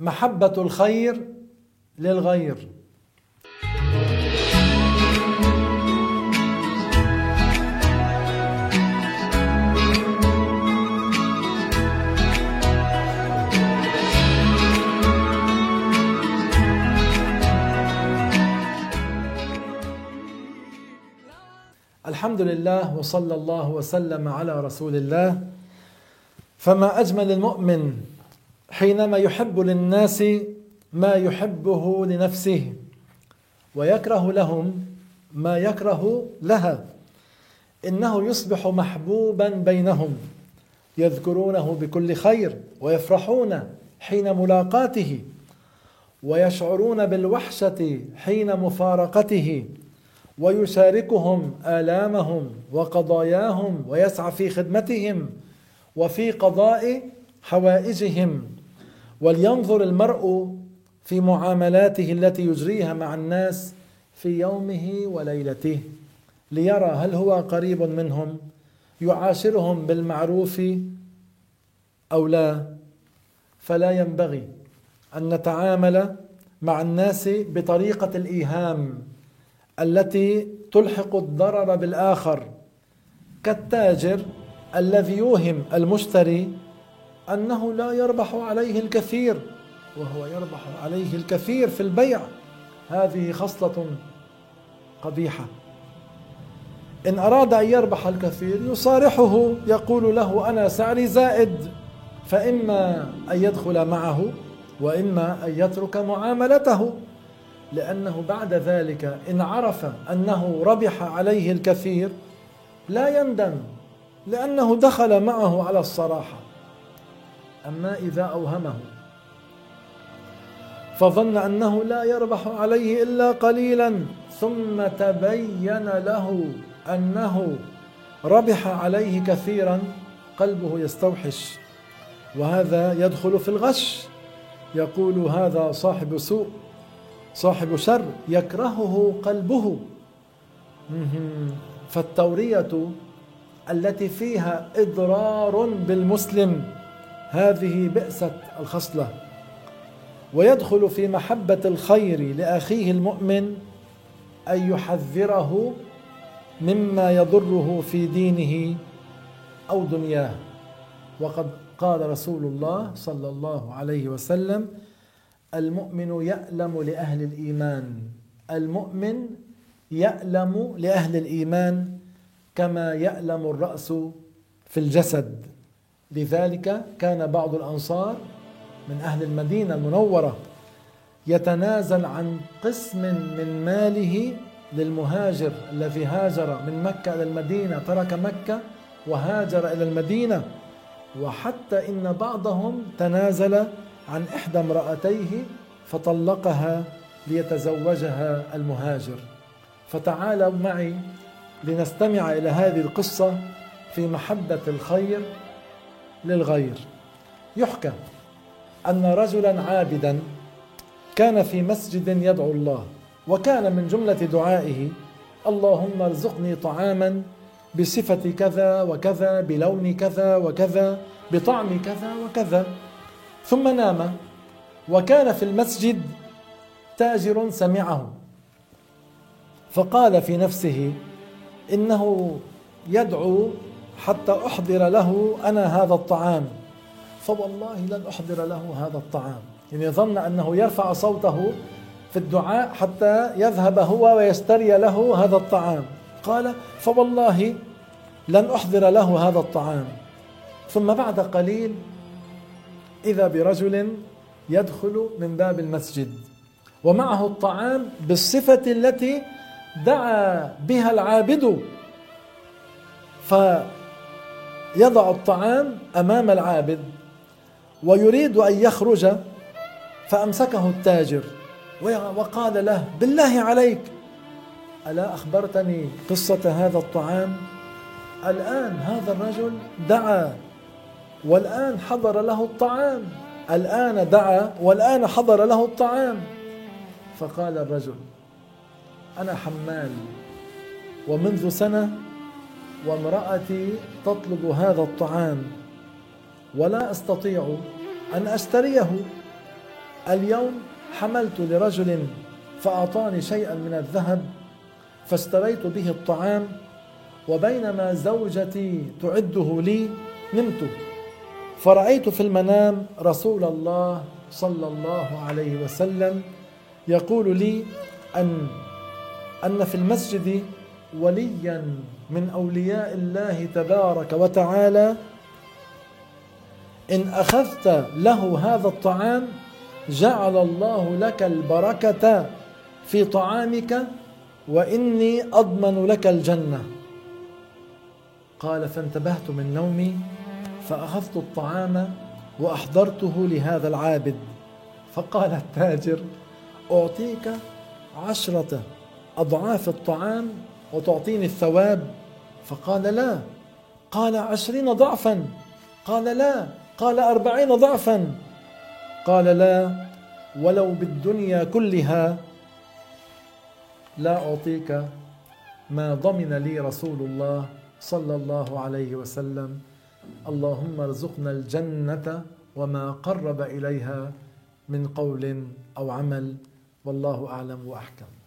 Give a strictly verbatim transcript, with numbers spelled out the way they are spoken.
محبة الخير للغير. الحمد لله وصلى الله وسلم على رسول الله. فما أجمل المؤمن حينما يحب للناس ما يحبه لنفسه ويكره لهم ما يكره لها، إنه يصبح محبوبا بينهم، يذكرونه بكل خير ويفرحون حين ملاقاته ويشعرون بالوحشة حين مفارقته، ويشاركهم آلامهم وقضاياهم ويسعى في خدمتهم وفي قضاء حوائجهم. ولينظر المرء في معاملاته التي يجريها مع الناس في يومه وليلته ليرى هل هو قريب منهم يعاشرهم بالمعروف أو لا. فلا ينبغي أن نتعامل مع الناس بطريقة الإيهام التي تلحق الضرر بالآخر، كالتاجر الذي يوهم المشتري أنه لا يربح عليه الكثير وهو يربح عليه الكثير في البيع. هذه خصلة قبيحة. إن أراد أن يربح الكثير يصارحه، يقول له أنا سعري زائد، فإما أن يدخل معه وإما أن يترك معاملته، لأنه بعد ذلك إن عرف أنه ربح عليه الكثير لا يندم، لأنه دخل معه على الصراحة. أما إذا أوهمه فظن أنه لا يربح عليه إلا قليلا، ثم تبين له أنه ربح عليه كثيرا، قلبه يستوحش، وهذا يدخل في الغش، يقول هذا صاحب سوء، صاحب شر، يكرهه قلبه. فالتورية التي فيها إضرار بالمسلم هذه بئست الخصلة. ويدخل في محبة الخير لأخيه المؤمن أن يحذره مما يضره في دينه أو دنياه. وقد قال رسول الله صلى الله عليه وسلم: المؤمن يألم لأهل الإيمان، المؤمن يألم لأهل الإيمان كما يألم الرأس في الجسد. لذلك كان بعض الأنصار من أهل المدينة المنورة يتنازل عن قسم من ماله للمهاجر الذي هاجر من مكة إلى المدينة، ترك مكة وهاجر إلى المدينة. وحتى إن بعضهم تنازل عن إحدى امرأتيه فطلقها ليتزوجها المهاجر. فتعالوا معي لنستمع إلى هذه القصة في محبة الخير للغير. يحكى أن رجلا عابدا كان في مسجد يدعو الله، وكان من جملة دعائه: اللهم ارزقني طعاما بصفة كذا وكذا، بلون كذا وكذا، بطعم كذا وكذا. ثم نام، وكان في المسجد تاجر سمعه، فقال في نفسه: إنه يدعو حتى أحضر له أنا هذا الطعام، فوالله لن أحضر له هذا الطعام. يعني ظن أنه يرفع صوته في الدعاء حتى يذهب هو ويشتري له هذا الطعام. قال: فوالله لن أحضر له هذا الطعام. ثم بعد قليل إذا برجل يدخل من باب المسجد ومعه الطعام بالصفة التي دعا بها العابد، فيضع الطعام أمام العابد ويريد أن يخرج، فأمسكه التاجر وقال له: بالله عليك، ألا أخبرتني قصة هذا الطعام؟ الآن هذا الرجل دعا والآن حضر له الطعام، الآن دعا والآن حضر له الطعام. فقال الرجل: أنا حمال، ومنذ سنة وامرأتي تطلب هذا الطعام ولا أستطيع أن أشتريه، اليوم حملت لرجل فأعطاني شيئا من الذهب فاشتريت به الطعام، وبينما زوجتي تعده لي نمت، فرأيت في المنام رسول الله صلى الله عليه وسلم يقول لي أن أن في المسجد وليا من أولياء الله تبارك وتعالى، إن أخذت له هذا الطعام جعل الله لك البركة في طعامك، وإني أضمن لك الجنة. قال فانتبهت من نومي فأخذت الطعام وأحضرته لهذا العابد، فقال التاجر أعطيك عشرة أضعاف الطعام وتعطيني الثواب؟ فقال لا. قال عشرين ضعفا؟ قال لا. قال أربعين ضعفا؟ قال لا، ولو بالدنيا كلها لا أعطيك ما ضمن لي رسول الله صلى الله عليه وسلم. اللهم ارزقنا الجنة وما قرب إليها من قول أو عمل، والله أعلم وأحكم.